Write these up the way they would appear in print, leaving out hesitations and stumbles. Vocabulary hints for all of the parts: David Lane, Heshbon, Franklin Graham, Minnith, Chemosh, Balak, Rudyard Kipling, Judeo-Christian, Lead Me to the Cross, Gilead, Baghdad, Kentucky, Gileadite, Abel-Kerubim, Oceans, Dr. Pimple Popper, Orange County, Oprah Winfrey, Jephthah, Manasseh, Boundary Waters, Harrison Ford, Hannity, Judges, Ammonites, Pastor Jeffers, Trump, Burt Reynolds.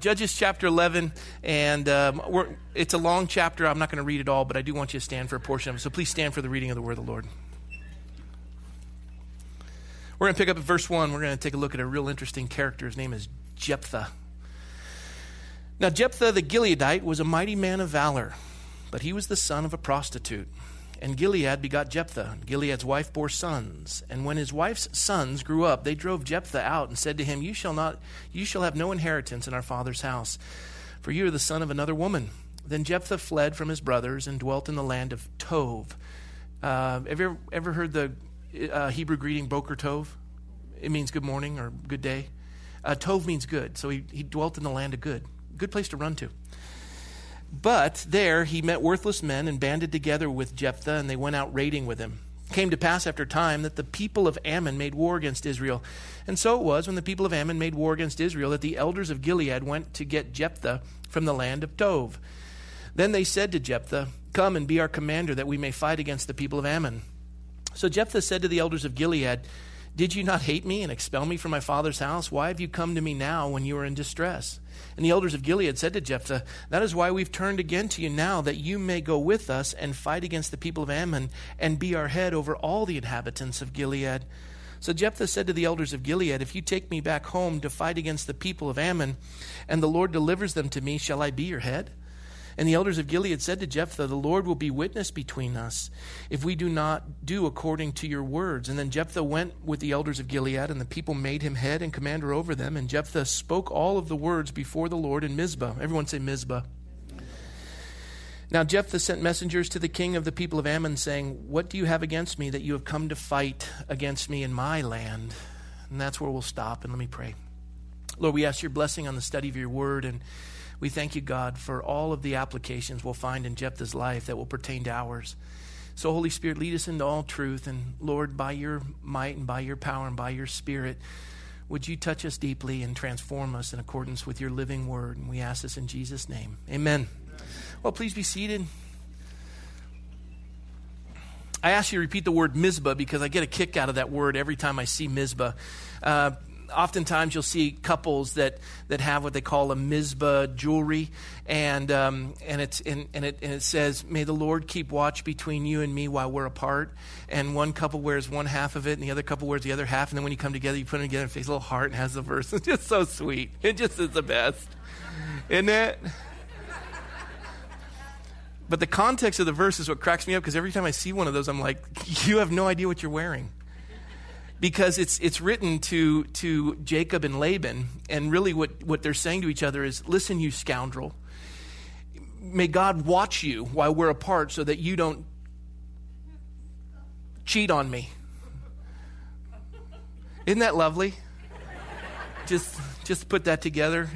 Judges chapter 11, and it's a long chapter. I'm not going to read it all, but I do want you to stand for a portion of it. So please stand for the reading of the word of the Lord. We're going to pick up at verse 1. We're going to take a look at a real interesting character. His name is Jephthah. Now, Jephthah the Gileadite was a mighty man of valor, but he was the son of a prostitute. And Gilead begot Jephthah. Gilead's wife bore sons. And when his wife's sons grew up, they drove Jephthah out and said to him, You shall have no inheritance in our father's house, for you are the son of another woman. Then Jephthah fled from his brothers and dwelt in the land of Tov. Have you ever heard the Hebrew greeting Boker Tov? It means good morning or good day. Tov means good. So he dwelt in the land of good. Good place to run to. But there he met worthless men and banded together with Jephthah, and they went out raiding with him. It came to pass after time that the people of Ammon made war against Israel. And so it was when the people of Ammon made war against Israel that the elders of Gilead went to get Jephthah from the land of Tov. Then they said to Jephthah, "Come and be our commander that we may fight against the people of Ammon." So Jephthah said to the elders of Gilead, "Did you not hate me and expel me from my father's house? Why have you come to me now when you are in distress?" And the elders of Gilead said to Jephthah, "That is why we've turned again to you now, that you may go with us and fight against the people of Ammon and be our head over all the inhabitants of Gilead." So Jephthah said to the elders of Gilead, "If you take me back home to fight against the people of Ammon, and the Lord delivers them to me, shall I be your head?" And the elders of Gilead said to Jephthah, "The Lord will be witness between us if we do not do according to your words." And then Jephthah went with the elders of Gilead, and the people made him head and commander over them. And Jephthah spoke all of the words before the Lord in Mizpah. Everyone say Mizpah. Now Jephthah sent messengers to the king of the people of Ammon, saying, "What do you have against me that you have come to fight against me in my land?" And that's where we'll stop, and let me pray. Lord, we ask your blessing on the study of your word, and we thank you, God, for all of the applications we'll find in Jephthah's life that will pertain to ours. So, Holy Spirit, lead us into all truth. And, Lord, by your might and by your power and by your spirit, would you touch us deeply and transform us in accordance with your living word? And we ask this in Jesus' name. Amen. Amen. Well, please be seated. I ask you to repeat the word Mizpah because I get a kick out of that word every time I see Mizpah. Oftentimes you'll see couples that have what they call a Mizpah jewelry, and it says, "May the Lord keep watch between you and me while we're apart." And one couple wears one half of it, and the other couple wears the other half. And then when you come together, you put it together, and face a little heart, and has the verse. It's just so sweet. It just is the best, isn't it? But the context of the verse is what cracks me up, because every time I see one of those, I'm like, "You have no idea what you're wearing." Because it's written to Jacob and Laban, and really what they're saying to each other is, "Listen, you scoundrel, may God watch you while we're apart so that you don't cheat on me." Isn't that lovely? Just put that together.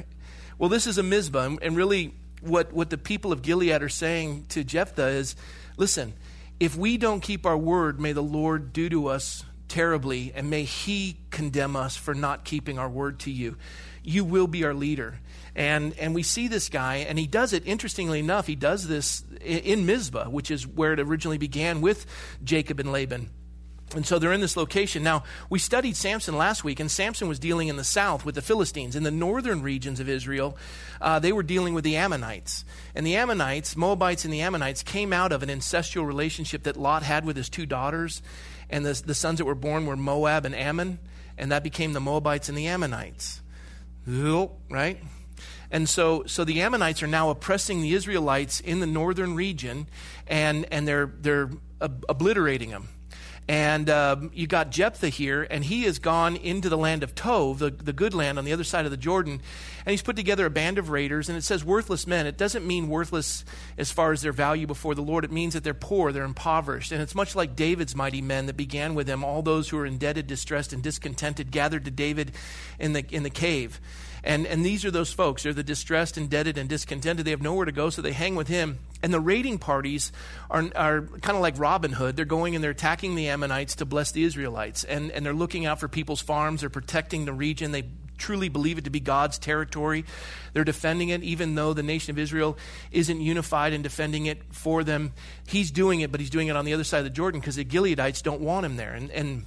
Well, this is a Mizpah, and really what the people of Gilead are saying to Jephthah is, "Listen, if we don't keep our word, may the Lord do to us terribly, and may he condemn us for not keeping our word to you. You will be our leader." And we see this guy, and he does it, interestingly enough, he does this in Mizpah, which is where it originally began with Jacob and Laban. And so they're in this location. Now, we studied Samson last week, and Samson was dealing in the south with the Philistines. In the northern regions of Israel, they were dealing with the Ammonites. And the Ammonites, Moabites and the Ammonites, came out of an incestual relationship that Lot had with his two daughters. And the sons that were born were Moab and Ammon, and that became the Moabites and the Ammonites. Right? And so the Ammonites are now oppressing the Israelites in the northern region, and they're obliterating them. And you got Jephthah here, and he has gone into the land of Tov, the good land on the other side of the Jordan, and he's put together a band of raiders, and it says worthless men. It doesn't mean worthless as far as their value before the Lord. It means that they're poor, they're impoverished, and it's much like David's mighty men that began with him. All those who are indebted, distressed, and discontented gathered to David in the cave. And these are those folks. They're the distressed, indebted, and discontented. They have nowhere to go, so they hang with him. And the raiding parties are kind of like Robin Hood. They're going and they're attacking the Ammonites to bless the Israelites. And they're looking out for people's farms. They're protecting the region. They truly believe it to be God's territory. They're defending it, even though the nation of Israel isn't unified in defending it for them. He's doing it, but he's doing it on the other side of the Jordan because the Gileadites don't want him there. And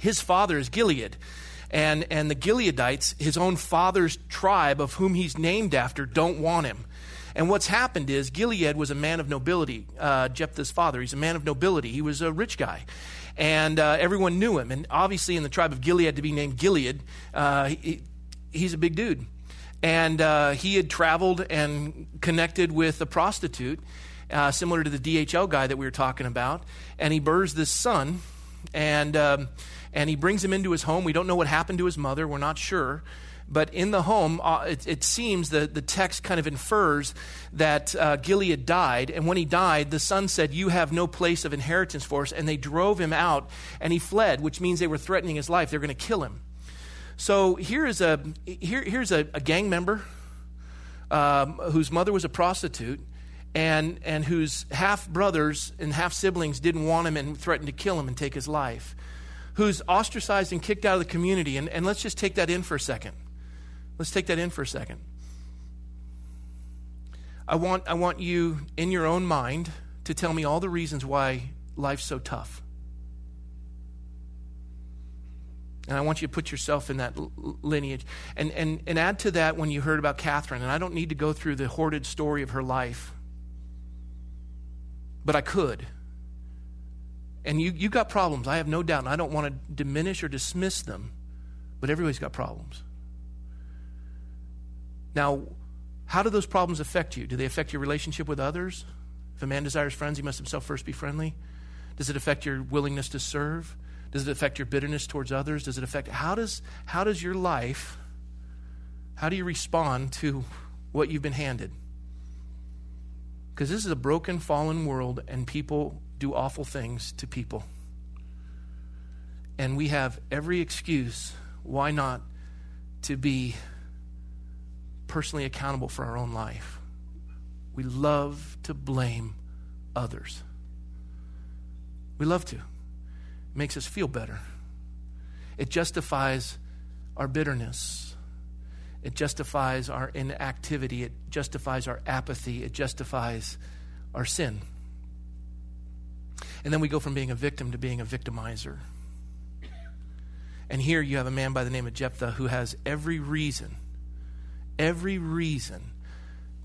his father is Gilead. and the Gileadites, his own father's tribe of whom he's named after, don't want him. And what's happened is Gilead was a man of nobility, Jephthah's father. He's a man of nobility. He was a rich guy. And everyone knew him. And obviously in the tribe of Gilead, to be named Gilead, he's a big dude. And he had traveled and connected with a prostitute, similar to the DHL guy that we were talking about. And he bears this son, and he brings him into his home. We don't know what happened to his mother. We're not sure. But in the home, it seems the text kind of infers that Gilead died. And when he died, the son said, "You have no place of inheritance for us." And they drove him out, and he fled, which means they were threatening his life. They're going to kill him. So here's a gang member whose mother was a prostitute, and whose half brothers and half siblings didn't want him and threatened to kill him and take his life, who's ostracized and kicked out of the community. And let's just take that in for a second. Let's take that in for a second. I want you in your own mind to tell me all the reasons why life's so tough. And I want you to put yourself in that lineage. And add to that when you heard about Catherine. And I don't need to go through the hoarded story of her life, but I could. And you got problems, I have no doubt. And I don't want to diminish or dismiss them, but everybody's got problems. Now, how do those problems affect you? Do they affect your relationship with others? If a man desires friends, he must himself first be friendly. Does it affect your willingness to serve? Does it affect your bitterness towards others? Does it affect, how does your life, how do you respond to what you've been handed? Because this is a broken, fallen world, and people do awful things to people. And we have every excuse why not to be personally accountable for our own life. We love to blame others. We love to. Makes us feel better. It justifies our bitterness. It justifies our inactivity. It justifies our apathy. It justifies our sin. And then we go from being a victim to being a victimizer. And here you have a man by the name of Jephthah who has every reason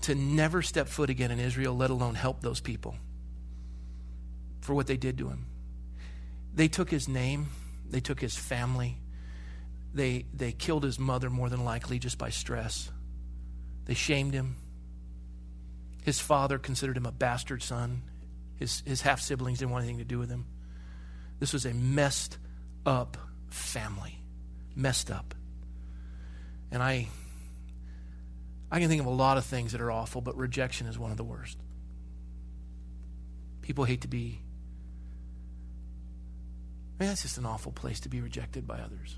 to never step foot again in Israel, let alone help those people for what they did to him. They took his name. They took his family. They killed his mother, more than likely, just by stress. They shamed him. His father considered him a bastard son. His half-siblings didn't want anything to do with him. This was a messed up family. Messed up. And I can think of a lot of things that are awful, but rejection is one of the worst. People hate to be... I mean, that's just an awful place to be rejected by others.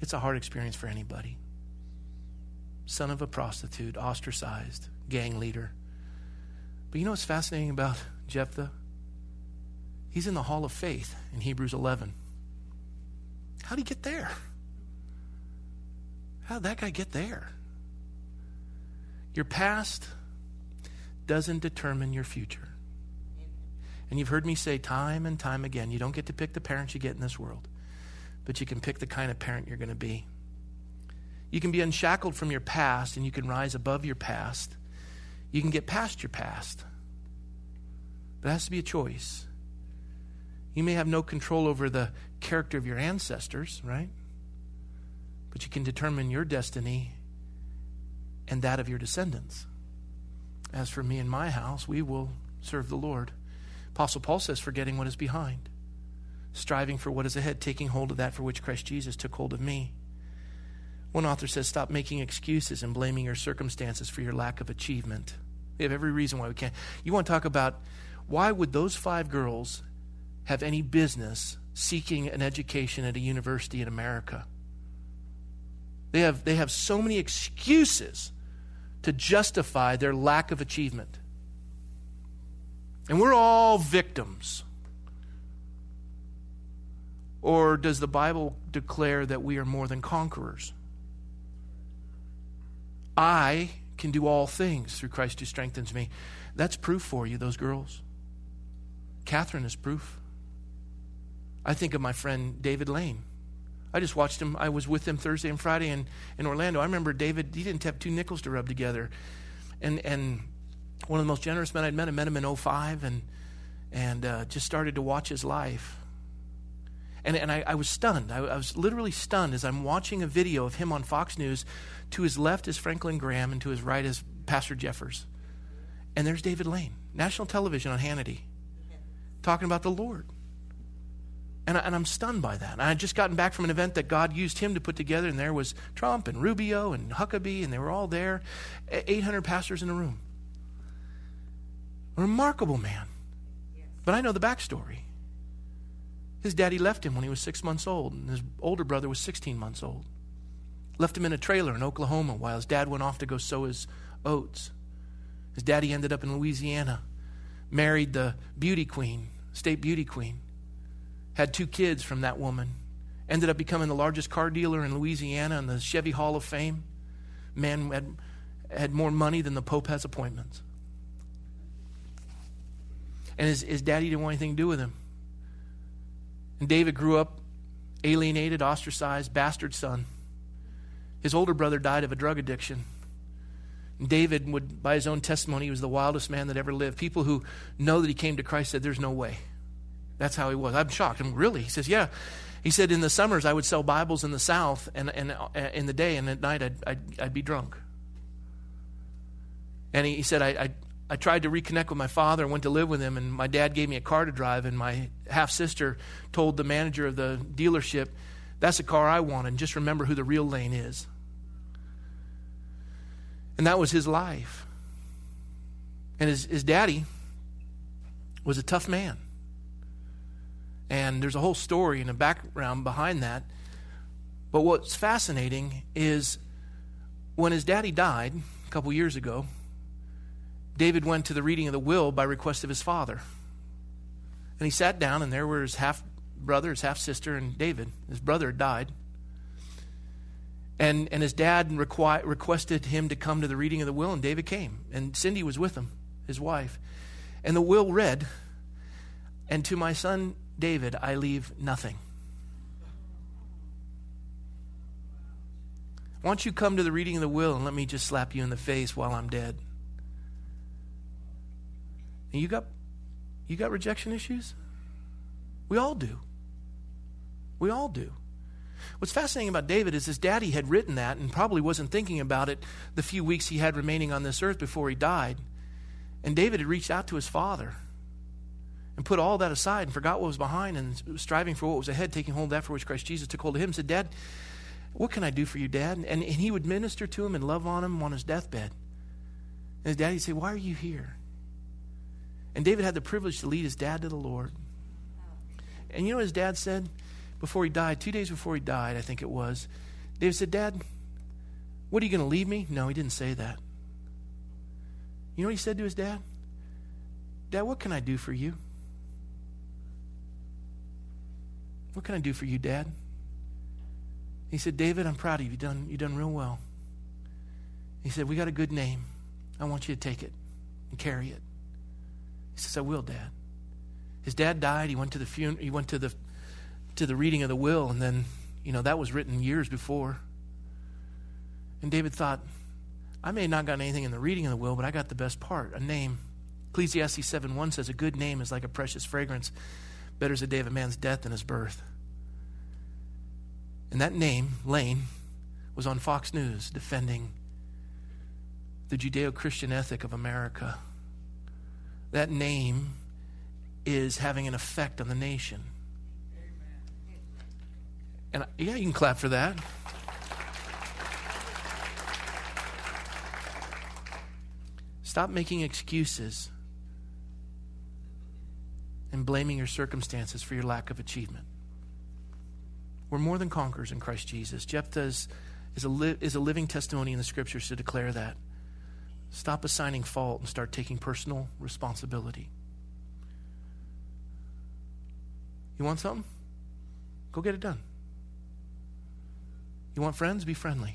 It's a hard experience for anybody. Son of a prostitute, ostracized, gang leader. But you know what's fascinating about Jephthah? He's in the hall of faith in Hebrews 11. How'd he get there? How'd that guy get there? Your past doesn't determine your future. And you've heard me say time and time again, you don't get to pick the parents you get in this world, but you can pick the kind of parent you're going to be. You can be unshackled from your past, and you can rise above your past. You can get past your past. But it has to be a choice. You may have no control over the character of your ancestors, right? But you can determine your destiny and that of your descendants. As for me and my house, we will serve the Lord. Apostle Paul says, forgetting what is behind, striving for what is ahead, taking hold of that for which Christ Jesus took hold of me. One author says, stop making excuses and blaming your circumstances for your lack of achievement. We have every reason why we can't. You want to talk about why would those 5 girls have any business seeking an education at a university in America? They have so many excuses to justify their lack of achievement. And we're all victims. Or does the Bible declare that we are more than conquerors? I can do all things through Christ who strengthens me. That's proof for you, those girls. Catherine is proof. I think of my friend David Lane. I just watched him. I was with him Thursday and Friday in Orlando. I remember David, he didn't have two nickels to rub together. And one of the most generous men I'd met, I met him in 2005 and just started to watch his life. And I was stunned. I was literally stunned as I'm watching a video of him on Fox News. To his left is Franklin Graham and to his right is Pastor Jeffers. And there's David Lane, national television on Hannity, talking about the Lord. And I'm stunned by that. And I had just gotten back from an event that God used him to put together, and there was Trump and Rubio and Huckabee, and they were all there, 800 pastors in a room. A remarkable man. But I know the backstory. His daddy left him when he was 6 months old, and his older brother was 16 months old. Left him in a trailer in Oklahoma while his dad went off to go sow his oats. His daddy ended up in Louisiana, married the beauty queen, state beauty queen. Had two kids from that woman. Ended up becoming the largest car dealer in Louisiana in the Chevy Hall of Fame. Man had more money than the Pope has appointments. And his daddy didn't want anything to do with him. And David grew up alienated, ostracized, bastard son. His older brother died of a drug addiction. And David would, by his own testimony, he was the wildest man that ever lived. People who know that he came to Christ said, "There's no way." That's how he was. I'm shocked. I'm really? He says, yeah. He said, in the summers, I would sell Bibles in the South, and in the day, and at night, I'd be drunk. And he said, I tried to reconnect with my father, went to live with him, and my dad gave me a car to drive, and my half-sister told the manager of the dealership, "That's a car I wanted, and just remember who the real Lane is." And that was his life. And his daddy was a tough man. And there's a whole story and a background behind that. But what's fascinating is when his daddy died a couple years ago, David went to the reading of the will by request of his father. And he sat down, and there were his half-brother, his half-sister, and David. His brother had died. And his dad requested him to come to the reading of the will, and David came. And Cindy was with him, his wife. And the will read, "And to my son David, I leave nothing." Why don't you come to the reading of the will and let me just slap you in the face while I'm dead? And you got rejection issues? We all do. We all do. What's fascinating about David is his daddy had written that and probably wasn't thinking about it the few weeks he had remaining on this earth before he died. And David had reached out to his father and put all that aside and forgot what was behind and striving for what was ahead, taking hold of that for which Christ Jesus took hold of him, and said, "Dad, what can I do for you, Dad?" And he would minister to him and love on him on his deathbed. And his daddy would say, "Why are you here?" And David had the privilege to lead his dad to the Lord. And you know what his dad said before he died? 2 days before he died, I think it was, David said, "Dad, what, are you going to leave me?" No, he didn't say that. You know what he said to his dad? "Dad, what can I do for you? What can I do for you, Dad?" He said, "David, I'm proud of you. You've done real well." He said, "We got a good name. I want you to take it and carry it." He says, "I will, Dad." His dad died. He went to the to the reading of the will, and then, you know, that was written years before. And David thought, "I may not got anything in the reading of the will, but I got the best part, a name." Ecclesiastes 7:1 says, "A good name is like a precious fragrance. Better is the day of a man's death than his birth." And that name, Lane, was on Fox News defending the Judeo-Christian ethic of America. That name is having an effect on the nation. And yeah, you can clap for that. Stop making excuses and blaming your circumstances for your lack of achievement. We're more than conquerors in Christ Jesus. Jephthah is a living testimony in the Scriptures to declare that. Stop assigning fault and start taking personal responsibility. You want something? Go get it done. You want friends? Be friendly.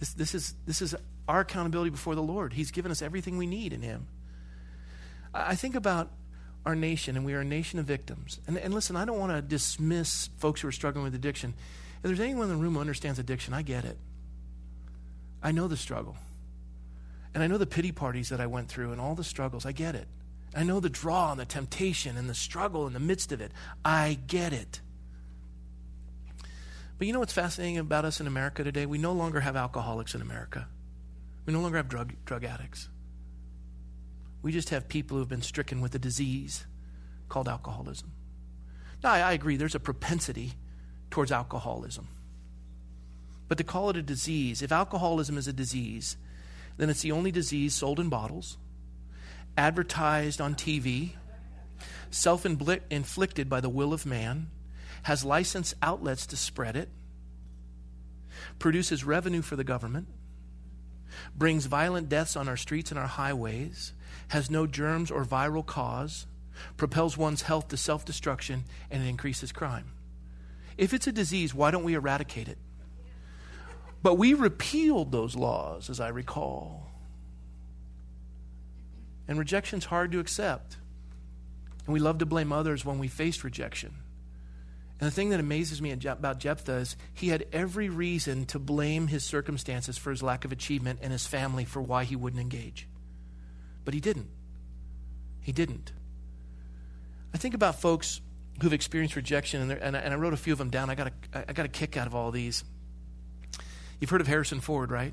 This is our accountability before the Lord. He's given us everything we need in Him. I think about our nation, and we are a nation of victims. And listen, I don't want to dismiss folks who are struggling with addiction. If there's anyone in the room who understands addiction, I get it. I know the struggle. And I know the pity parties that I went through and all the struggles. I get it. I know the draw and the temptation and the struggle in the midst of it. I get it. But you know what's fascinating about us in America today? We no longer have alcoholics in America. We no longer have drug addicts. We just have people who have been stricken with a disease called alcoholism. Now, I agree, there's a propensity towards alcoholism. But to call it a disease, if alcoholism is a disease, then it's the only disease sold in bottles, advertised on TV, self-inflicted by the will of man, has licensed outlets to spread it, produces revenue for the government, brings violent deaths on our streets and our highways, has no germs or viral cause, propels one's health to self-destruction, and it increases crime. If it's a disease, why don't we eradicate it? But we repealed those laws, as I recall. And rejection's hard to accept. And we love to blame others when we face rejection. And the thing that amazes me about Jephthah is he had every reason to blame his circumstances for his lack of achievement and his family for why he wouldn't engage. But he didn't. He didn't. I think about folks who've experienced rejection, and I wrote a few of them down. I got a kick out of all these. You've heard of Harrison Ford, right?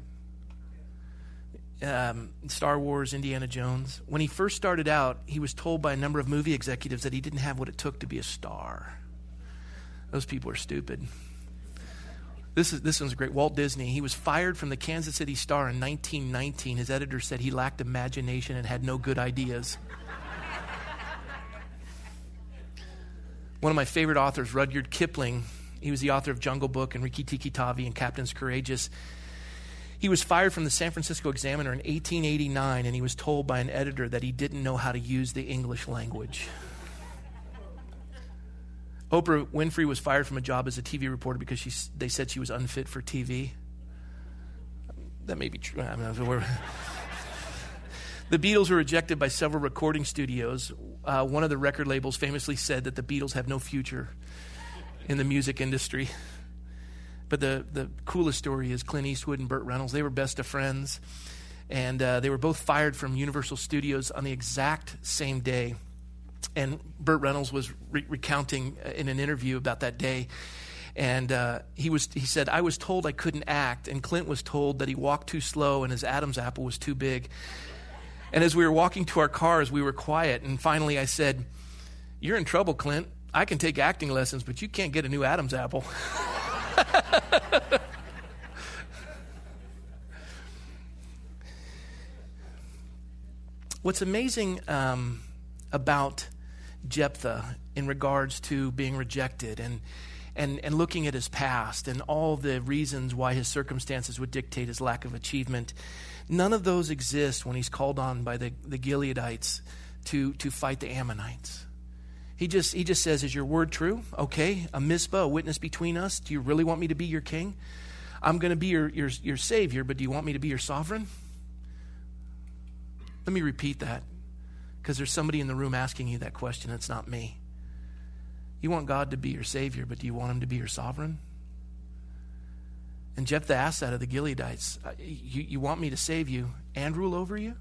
Star Wars, Indiana Jones. When he first started out, he was told by a number of movie executives that he didn't have what it took to be a star. Those people are stupid. This one's great. Walt Disney, he was fired from the Kansas City Star in 1919. His editor said he lacked imagination and had no good ideas. One of my favorite authors, Rudyard Kipling, he was the author of Jungle Book and Rikki Tikki Tavi and Captain's Courageous. He was fired from the San Francisco Examiner in 1889, and he was told by an editor that he didn't know how to use the English language. Oprah Winfrey was fired from a job as a TV reporter because they said she was unfit for TV. That may be true. I don't know. The Beatles were rejected by several recording studios. One of the record labels famously said that the Beatles have no future in the music industry. But the coolest story is Clint Eastwood and Burt Reynolds. They were best of friends. And they were both fired from Universal Studios on the exact same day. And Burt Reynolds was recounting in an interview about that day. And he said, I was told I couldn't act. And Clint was told that he walked too slow and his Adam's apple was too big. And as we were walking to our cars, we were quiet. And finally I said, you're in trouble, Clint. I can take acting lessons, but you can't get a new Adam's apple. What's amazing about Jephthah in regards to being rejected and looking at his past and all the reasons why his circumstances would dictate his lack of achievement, none of those exist when he's called on by the Gileadites to fight the Ammonites. He just says, is your word true? Okay, a Mizpah, a witness between us. Do you really want me to be your king? I'm going to be your savior, but do you want me to be your sovereign? Let me repeat that, because there's somebody in the room asking you that question. It's not me. You want God to be your savior, but do you want him to be your sovereign? And Jephthah asked that of the Gileadites. You want me to save you and rule over you?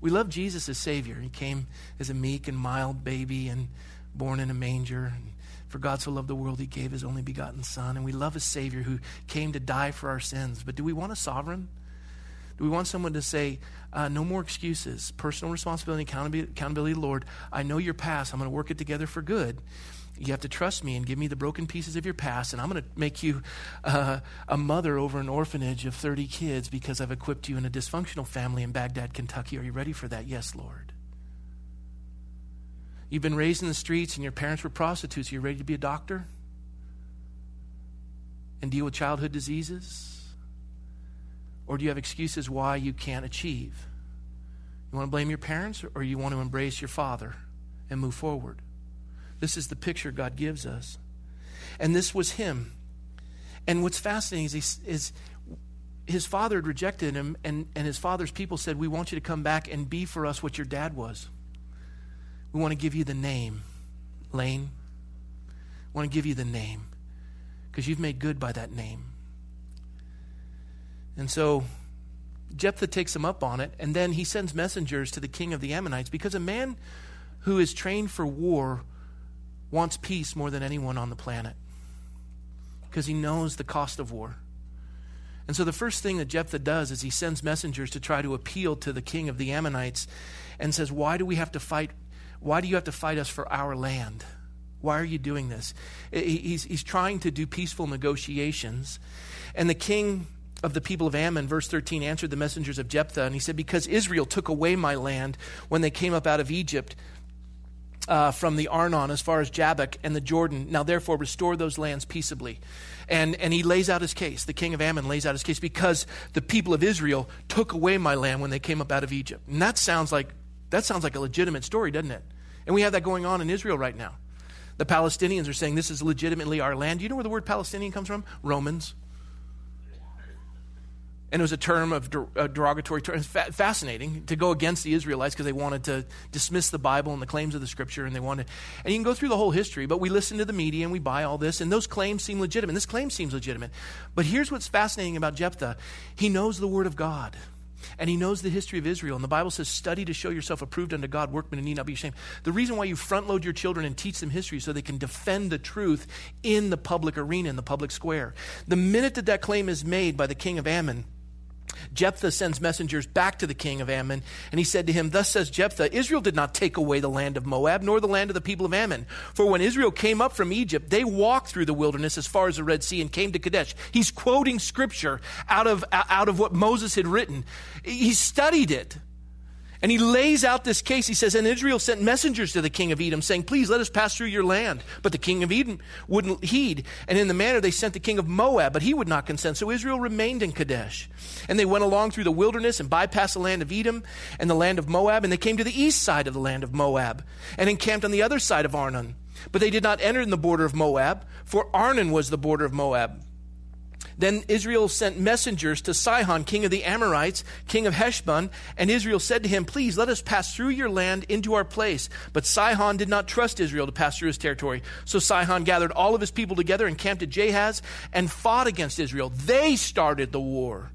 We love Jesus as Savior. He came as a meek and mild baby and born in a manger. And for God so loved the world, he gave his only begotten Son. And we love a Savior who came to die for our sins. But do we want a sovereign? Do we want someone to say, no more excuses, personal responsibility, accountability to the Lord. I know your past. I'm going to work it together for good. You have to trust me and give me the broken pieces of your past, and I'm going to make you a mother over an orphanage of 30 kids because I've equipped you in a dysfunctional family in Baghdad, Kentucky. Are you ready for that? Yes, Lord. You've been raised in the streets and your parents were prostitutes. Are you ready to be a doctor and deal with childhood diseases? Or do you have excuses why you can't achieve? You want to blame your parents, or you want to embrace your Father and move forward? This is the picture God gives us. And this was him. And what's fascinating is his father had rejected him, and his father's people said, we want you to come back and be for us what your dad was. We want to give you the name, Lane. We want to give you the name because you've made good by that name. And so Jephthah takes him up on it, and then he sends messengers to the king of the Ammonites, because a man who is trained for war wants peace more than anyone on the planet, because he knows the cost of war. And so the first thing that Jephthah does is he sends messengers to try to appeal to the king of the Ammonites and says, why do we have to fight? Why do you have to fight us for our land? Why are you doing this? He's trying to do peaceful negotiations. And the king of the people of Ammon, verse 13, answered the messengers of Jephthah, and he said, because Israel took away my land when they came up out of Egypt from the Arnon as far as Jabbok and the Jordan, now therefore restore those lands peaceably. And he lays out his case. The king of Ammon lays out his case, because the people of Israel took away my land when they came up out of Egypt. And that sounds like a legitimate story, doesn't it? And we have that going on in Israel right now. The Palestinians are saying this is legitimately our land. Do you know where the word Palestinian comes from? Romans. And it was a term of derogatory term. It's fascinating to go against the Israelites because they wanted to dismiss the Bible and the claims of the Scripture, and you can go through the whole history. But we listen to the media and we buy all this, and those claims seem legitimate. And this claim seems legitimate. But here's what's fascinating about Jephthah: he knows the Word of God, and he knows the history of Israel. And the Bible says, "Study to show yourself approved unto God, workmen who need not be ashamed." The reason why you front load your children and teach them history so they can defend the truth in the public arena, in the public square. The minute that claim is made by the king of Ammon, Jephthah sends messengers back to the king of Ammon, and he said to him, thus says Jephthah, Israel did not take away the land of Moab, nor the land of the people of Ammon. For when Israel came up from Egypt, they walked through the wilderness as far as the Red Sea and came to Kadesh. He's quoting scripture out of what Moses had written. He studied it. And he lays out this case. He says, and Israel sent messengers to the king of Edom, saying, please let us pass through your land. But the king of Edom wouldn't heed. And in the manner they sent the king of Moab, but he would not consent. So Israel remained in Kadesh. And they went along through the wilderness and bypassed the land of Edom and the land of Moab. And they came to the east side of the land of Moab and encamped on the other side of Arnon. But they did not enter in the border of Moab, for Arnon was the border of Moab. Then Israel sent messengers to Sihon, king of the Amorites, king of Heshbon, and Israel said to him, please let us pass through your land into our place. But Sihon did not trust Israel to pass through his territory. So Sihon gathered all of his people together and camped at Jahaz and fought against Israel. They started the war.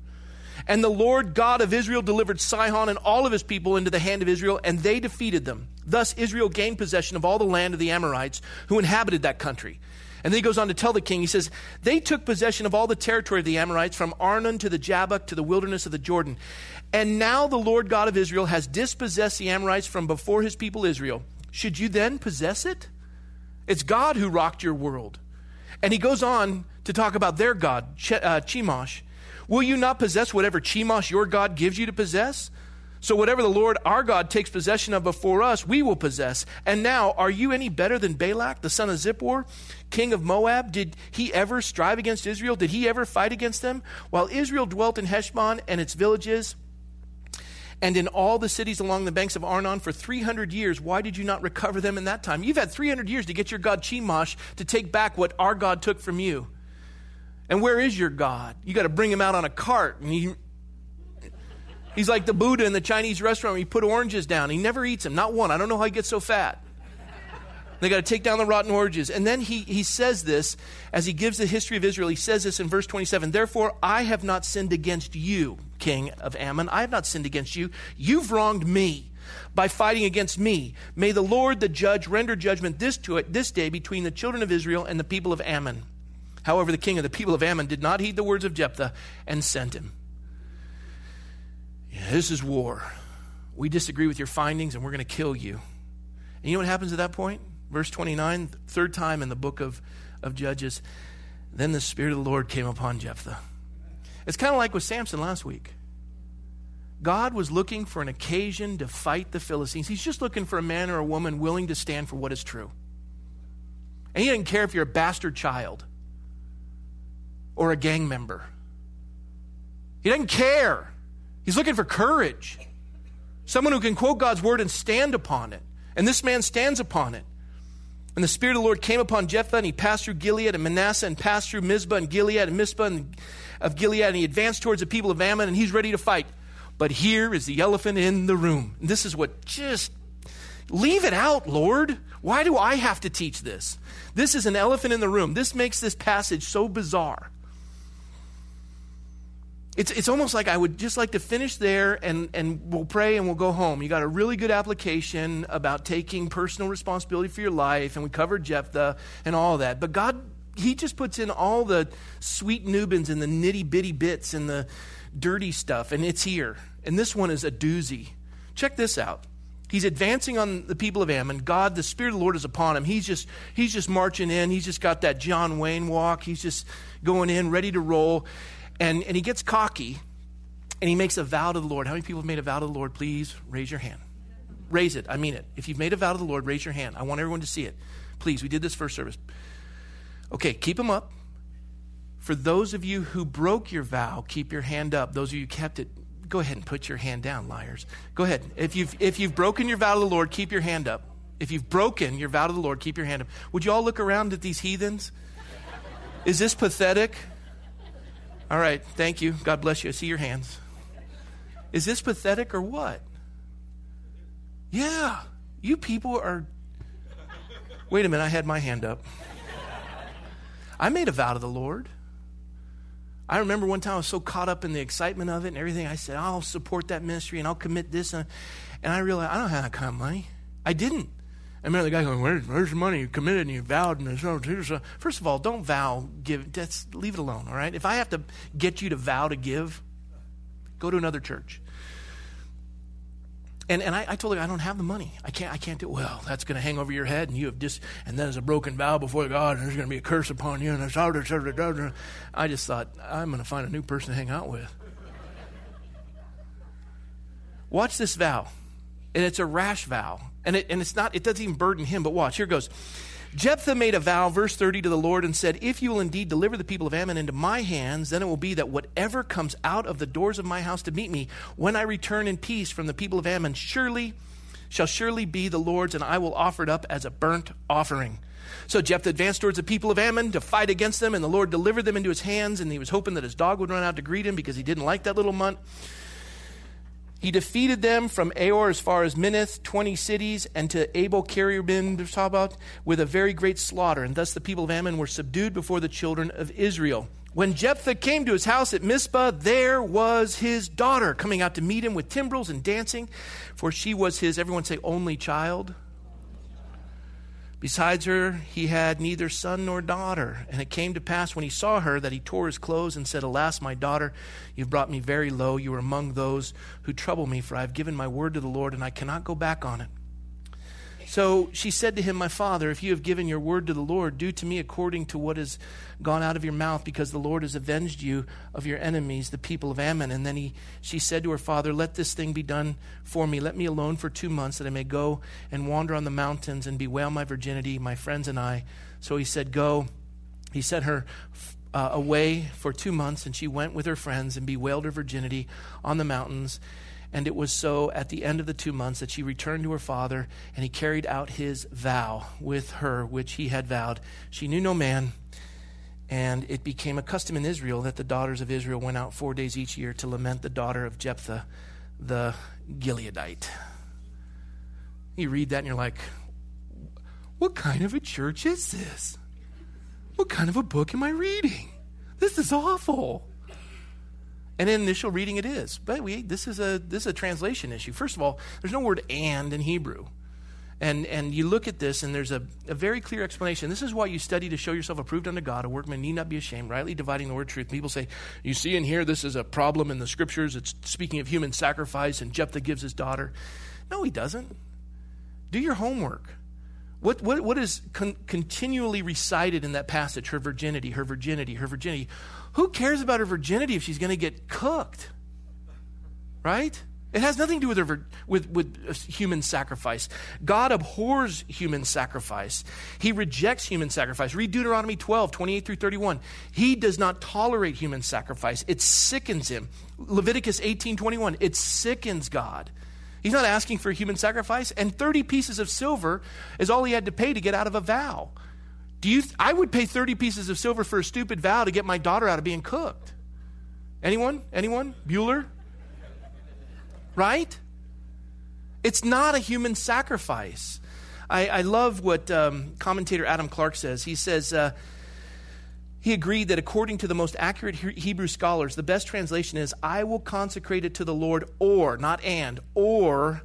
And the Lord God of Israel delivered Sihon and all of his people into the hand of Israel, and they defeated them. Thus Israel gained possession of all the land of the Amorites who inhabited that country. And then he goes on to tell the king, he says, they took possession of all the territory of the Amorites from Arnon to the Jabbok to the wilderness of the Jordan. And now the Lord God of Israel has dispossessed the Amorites from before his people Israel. Should you then possess it? It's God who rocked your world. And he goes on to talk about their God, Chemosh. Will you not possess whatever Chemosh your God gives you to possess? So whatever the Lord our God takes possession of before us, we will possess. And now, are you any better than Balak, the son of Zippor, king of Moab? Did he ever strive against Israel? Did he ever fight against them? While Israel dwelt in Heshbon and its villages and in all the cities along the banks of Arnon for 300 years, why did you not recover them in that time? You've had 300 years to get your God Chemosh to take back what our God took from you. And where is your God? You got to bring him out on a cart, and He's like the Buddha in the Chinese restaurant where you put oranges down. He never eats them, not one. I don't know how he gets so fat. They got to take down the rotten oranges. And then he says this, as he gives the history of Israel, he says this in verse 27, therefore I have not sinned against you, king of Ammon. I have not sinned against you. You've wronged me by fighting against me. May the Lord the judge render judgment this day between the children of Israel and the people of Ammon. However, the king of the people of Ammon did not heed the words of Jephthah and sent him. Yeah, this is war. We disagree with your findings and we're going to kill you. And you know what happens at that point? Verse 29, third time in the book of Judges. Then the Spirit of the Lord came upon Jephthah. It's kind of like with Samson last week. God was looking for an occasion to fight the Philistines. He's just looking for a man or a woman willing to stand for what is true. And he doesn't care if you're a bastard child or a gang member. He doesn't care. He's looking for courage. Someone who can quote God's word and stand upon it. And this man stands upon it. And the Spirit of the Lord came upon Jephthah, and he passed through Gilead and Manasseh, and passed through Mizpah and Gilead and Mizpah and of Gilead, and he advanced towards the people of Ammon, and he's ready to fight. But here is the elephant in the room. And this is what just Leave it out, Lord. Why do I have to teach this? This is an elephant in the room. This makes this passage so bizarre. It's almost like I would just like to finish there and we'll pray and we'll go home. You got a really good application about taking personal responsibility for your life, and we covered Jephthah and all that. But God, he just puts in all the sweet noobins and the nitty-bitty bits and the dirty stuff, and it's here. And this one is a doozy. Check this out. He's advancing on the people of Ammon. God, the Spirit of the Lord is upon him. He's just marching in. He's just got that John Wayne walk. He's just going in, ready to roll. And he gets cocky, and he makes a vow to the Lord. How many people have made a vow to the Lord? Please raise your hand. Raise it. I mean it. If you've made a vow to the Lord, raise your hand. I want everyone to see it. Please, we did this first service. Okay, keep them up. For those of you who broke your vow, keep your hand up. Those of you who kept it, go ahead and put your hand down, liars. Go ahead. If you've broken your vow to the Lord, keep your hand up. If you've broken your vow to the Lord, keep your hand up. Would you all look around at these heathens? Is this pathetic? All right, thank you. God bless you. I see your hands. Is this pathetic or what? Yeah, you people are... Wait a minute, I had my hand up. I made a vow to the Lord. I remember one time I was so caught up in the excitement of it and everything. I said, I'll support that ministry and I'll commit this. And I realized I don't have that kind of money. I didn't. I remember the guy going, where's the money? You committed and you vowed. And first of all, don't vow, give. Leave it alone, all right? If I have to get you to vow to give, go to another church. And I told her, I don't have the money. I can't do it. Well, that's going to hang over your head, and you have just, and then there's a broken vow before God, and there's going to be a curse upon you. And I just thought, I'm going to find a new person to hang out with. Watch this vow. And it's a rash vow. And it doesn't even burden him, but watch, here goes. Jephthah made a vow, verse 30, to the Lord and said, if you will indeed deliver the people of Ammon into my hands, then it will be that whatever comes out of the doors of my house to meet me, when I return in peace from the people of Ammon, shall surely be the Lord's, and I will offer it up as a burnt offering. So Jephthah advanced towards the people of Ammon to fight against them, and the Lord delivered them into his hands, and he was hoping that his dog would run out to greet him because he didn't like that little mutt. He defeated them from Aor as far as Minnith, 20 cities, and to Abel-Kerubim, with a very great slaughter. And thus the people of Ammon were subdued before the children of Israel. When Jephthah came to his house at Mizpah, there was his daughter coming out to meet him with timbrels and dancing, for she was his, everyone say, only child. Besides her, he had neither son nor daughter. And it came to pass when he saw her that he tore his clothes and said, alas, my daughter, you've brought me very low. You are among those who trouble me, for I have given my word to the Lord, and I cannot go back on it. So she said to him, my father, if you have given your word to the Lord, do to me according to what has gone out of your mouth, because the Lord has avenged you of your enemies, the people of Ammon. And then she said to her father, let this thing be done for me. Let me alone for 2 months, that I may go and wander on the mountains and bewail my virginity, my friends and I. So he said, go. He sent her away for 2 months, and she went with her friends and bewailed her virginity on the mountains. And it was so at the end of the 2 months that she returned to her father, and he carried out his vow with her, which he had vowed. She knew no man, and it became a custom in Israel that the daughters of Israel went out 4 days each year to lament the daughter of Jephthah, the Gileadite. You read that and you're like, what kind of a church is this? What kind of a book am I reading? This is awful. And in initial reading it is. But this is a translation issue. First of all, there's no word and in Hebrew. And you look at this, and there's a very clear explanation. This is why you study to show yourself approved unto God, a workman need not be ashamed, rightly dividing the word truth. People say, you see in here, this is a problem in the scriptures. It's speaking of human sacrifice, and Jephthah gives his daughter. No, he doesn't. Do your homework. What is continually recited in that passage? Her virginity, her virginity, her virginity. Who cares about her virginity if she's going to get cooked? Right? It has nothing to do with her with human sacrifice. God abhors human sacrifice. He rejects human sacrifice. Read Deuteronomy 12, 28 through 31. He does not tolerate human sacrifice. It sickens him. Leviticus 18, 21. It sickens God. He's not asking for human sacrifice, and 30 pieces of silver is all he had to pay to get out of a vow. I would pay 30 pieces of silver for a stupid vow to get my daughter out of being cooked. Anyone? Bueller? Right? It's not a human sacrifice. I love what commentator Adam Clark says. He says, he agreed that according to the most accurate Hebrew scholars, the best translation is, I will consecrate it to the Lord, or, not and, or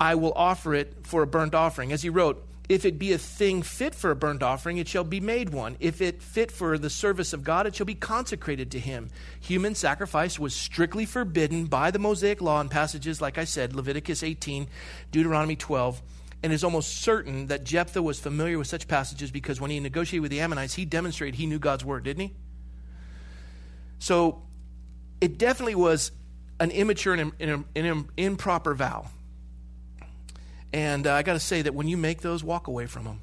I will offer it for a burnt offering. As he wrote, if it be a thing fit for a burnt offering, it shall be made one. If it fit for the service of God, it shall be consecrated to him. Human sacrifice was strictly forbidden by the Mosaic law in passages, like I said, Leviticus 18, Deuteronomy 12, and it is almost certain that Jephthah was familiar with such passages because when he negotiated with the Ammonites, he demonstrated he knew God's word, didn't he? So it definitely was an immature and an improper vow. And I got to say that when you make those, walk away from them.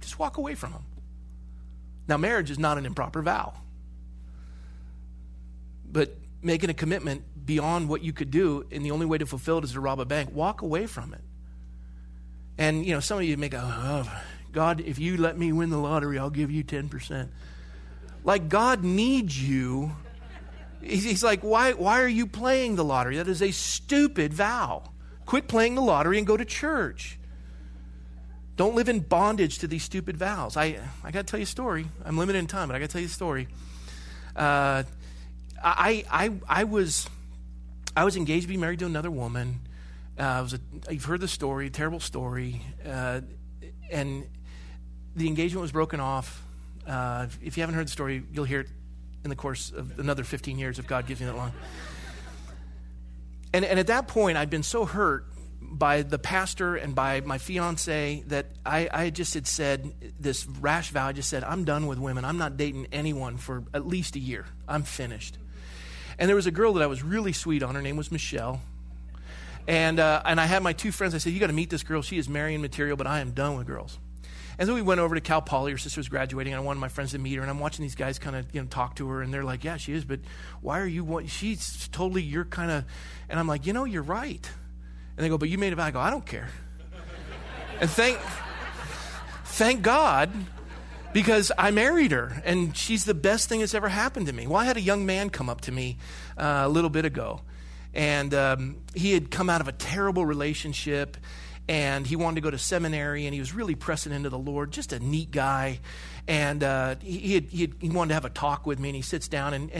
Just walk away from them. Now, marriage is not an improper vow. But making a commitment beyond what you could do, and the only way to fulfill it is to rob a bank, walk away from it. And, you know, some of you make, God, if you let me win the lottery, I'll give you 10%. Like, God needs you. He's like, why are you playing the lottery? That is a stupid vow. Quit playing the lottery and go to church. Don't live in bondage to these stupid vows. I got to tell you a story. I'm limited in time, but I got to tell you a story. I was engaged to be married to another woman. You've heard the story, terrible story. And the engagement was broken off. If you haven't heard the story, you'll hear it in the course of another 15 years if God gives me that long. And at that point, I'd been so hurt by the pastor and by my fiance that I just had said this rash vow. I just said, I'm done with women. I'm not dating anyone for at least a year. I'm finished. And there was a girl that I was really sweet on. Her name was Michelle. And I had my two friends. I said, you got to meet this girl. She is Marian material, but I am done with girls. And so we went over to Cal Poly. Her sister was graduating, and I wanted my friends to meet her. And I'm watching these guys kind of, you know, talk to her, and they're like, yeah, she is, but why are you, she's totally your kind of, and I'm like, you know, you're right. And they go, but you made a vow. I go, I don't care. And thank God, because I married her, and she's the best thing that's ever happened to me. Well, I had a young man come up to me a little bit ago, and he had come out of a terrible relationship, and he wanted to go to seminary, and he was really pressing into the Lord, just a neat guy. And he wanted to have a talk with me, and he sits down, and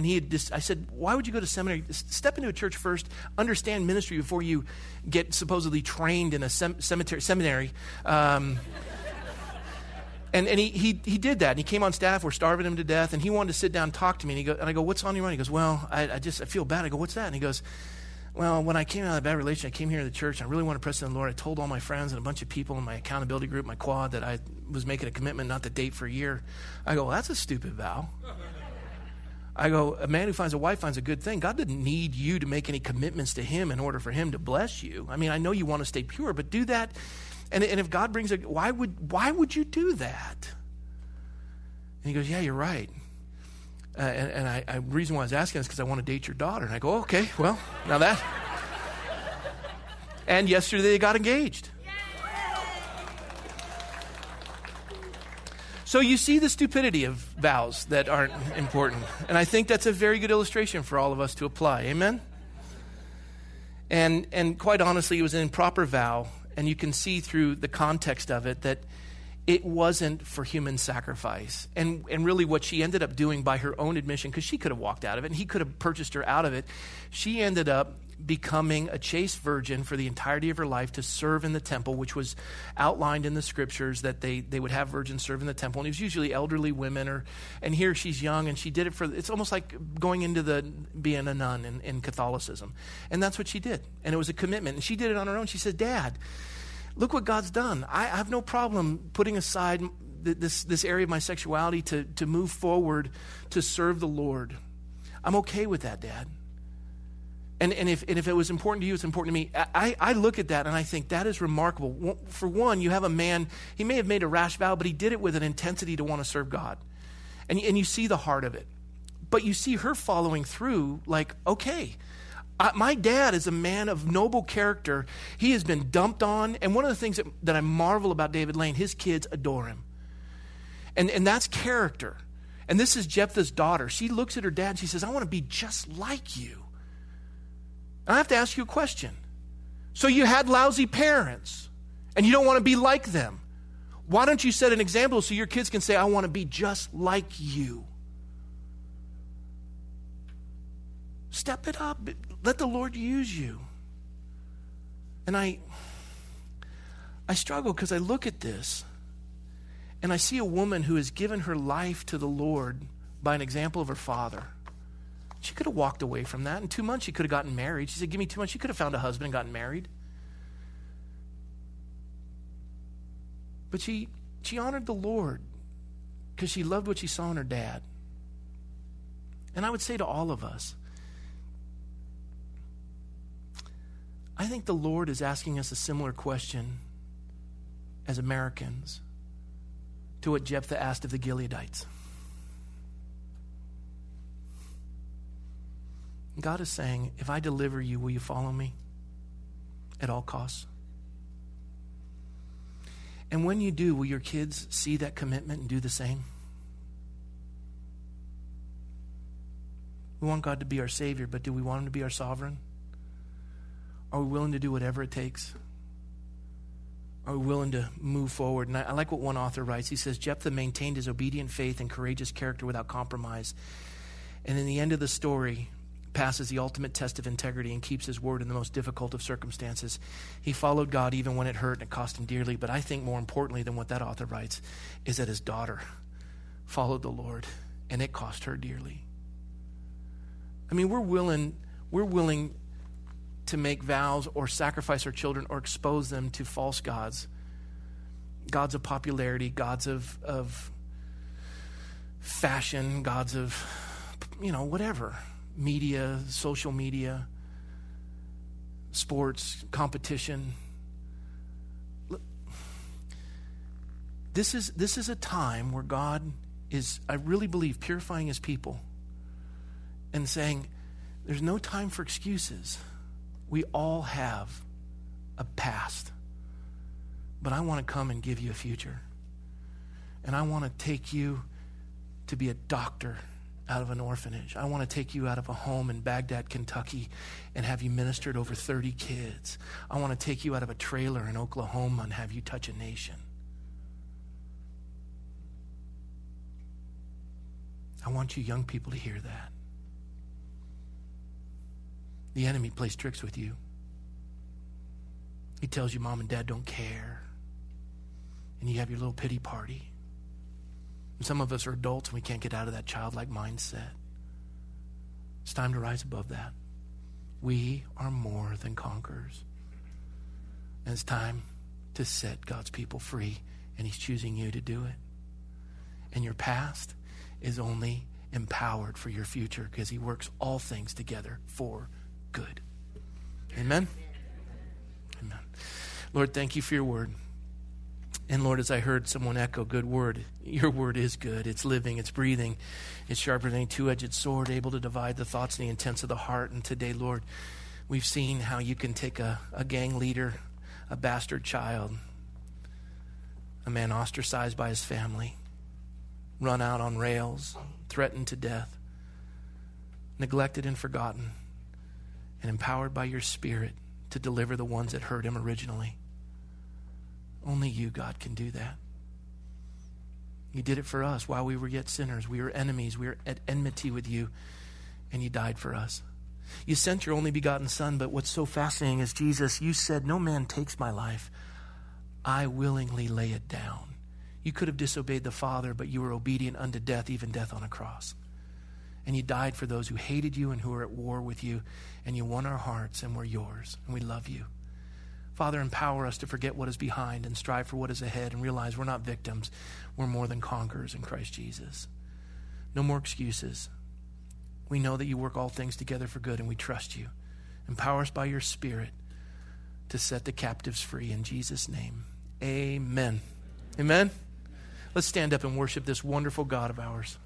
I said, why would you go to seminary? Step into a church first, understand ministry before you get supposedly trained in a seminary. And he did that, and he came on staff. We're starving him to death, and he wanted to sit down and talk to me, and I go, what's on your mind? He goes, well, I feel bad. I go, what's that? And he goes, well, when I came out of a bad relationship, I came here to the church, and I really wanted to press in the Lord. I told all my friends and a bunch of people in my accountability group, my quad, that I was making a commitment not to date for a year. I go, well, that's a stupid vow. I go, a man who finds a wife finds a good thing. God didn't need you to make any commitments to him in order for him to bless you. I mean, I know you want to stay pure, but do that. And if God brings why would you do that? And he goes, yeah, you're right. And the reason why I was asking is because I want to date your daughter. And I go, okay, well, now that. And yesterday they got engaged. So you see the stupidity of vows that aren't important. And I think that's a very good illustration for all of us to apply. Amen? And quite honestly, it was an improper vow. And you can see through the context of it that it wasn't for human sacrifice. And really what she ended up doing by her own admission, because she could have walked out of it and he could have purchased her out of it, she ended up becoming a chaste virgin for the entirety of her life to serve in the temple, which was outlined in the scriptures that they would have virgins serve in the temple. And it was usually elderly women, and here she's young, and she did it for, it's almost like going into being a nun in Catholicism. And that's what she did. And it was a commitment. And she did it on her own. She said, Dad, look what God's done. I have no problem putting aside this area of my sexuality to move forward to serve the Lord. I'm okay with that, Dad. And if it was important to you, it's important to me. I look at that and I think that is remarkable. For one, you have a man, he may have made a rash vow, but he did it with an intensity to want to serve God. And you see the heart of it. But you see her following through like, okay, my dad is a man of noble character. He has been dumped on. And one of the things that I marvel about David Lane, his kids adore him. And that's character. And this is Jephthah's daughter. She looks at her dad and she says, I want to be just like you. And I have to ask you a question. So you had lousy parents, and you don't want to be like them. Why don't you set an example so your kids can say, I want to be just like you? Step it up. Let the Lord use you. And I struggle because I look at this, and I see a woman who has given her life to the Lord by an example of her father. She could have walked away from that. In 2 months, she could have gotten married. She said, give me 2 months. She could have found a husband and gotten married. But she honored the Lord because she loved what she saw in her dad. And I would say to all of us, I think the Lord is asking us a similar question as Americans to what Jephthah asked of the Gileadites. God is saying, if I deliver you, will you follow me at all costs? And when you do, will your kids see that commitment and do the same? We want God to be our Savior, but do we want Him to be our sovereign? Are we willing to do whatever it takes? Are we willing to move forward? And I like what one author writes. He says, Jephthah maintained his obedient faith and courageous character without compromise. And in the end of the story, passes the ultimate test of integrity and keeps his word in the most difficult of circumstances. He followed God even when it hurt and it cost him dearly. But I think more importantly than what that author writes is that his daughter followed the Lord and it cost her dearly. I mean, we're willing to make vows or sacrifice our children or expose them to false gods, gods of popularity, gods of fashion, gods of, whatever. Media, social media, sports, competition. Look, this is a time where God is, I really believe, purifying His people and saying, there's no time for excuses. We all have a past, but I want to come and give you a future. And I want to take you to be a doctor out of an orphanage. I want to take you out of a home in Baghdad, Kentucky, and have you ministered over 30 kids. I want to take you out of a trailer in Oklahoma and have you touch a nation. I want you young people to hear that. The enemy plays tricks with you. He tells you mom and dad don't care, and you have your little pity party. Some of us are adults and we can't get out of that childlike mindset. It's time to rise above that. We are more than conquerors. And it's time to set God's people free, and He's choosing you to do it. And your past is only empowered for your future because He works all things together for good. Amen? Amen. Lord, thank you for your word. And Lord, as I heard someone echo, good word, your word is good. It's living, it's breathing, it's sharper than a two-edged sword, able to divide the thoughts and the intents of the heart. And today, Lord, we've seen how you can take a gang leader, a bastard child, a man ostracized by his family, run out on rails, threatened to death, neglected and forgotten, and empowered by your Spirit to deliver the ones that hurt him originally. Only you, God, can do that. You did it for us while we were yet sinners. We were enemies. We were at enmity with you, and you died for us. You sent your only begotten Son, but what's so fascinating is, Jesus, you said, no man takes my life. I willingly lay it down. You could have disobeyed the Father, but you were obedient unto death, even death on a cross. And you died for those who hated you and who were at war with you, and you won our hearts, and we're yours, and we love you. Father, empower us to forget what is behind and strive for what is ahead and realize we're not victims. We're more than conquerors in Christ Jesus. No more excuses. We know that you work all things together for good, and we trust you. Empower us by your Spirit to set the captives free in Jesus' name. Amen. Amen? Let's stand up and worship this wonderful God of ours.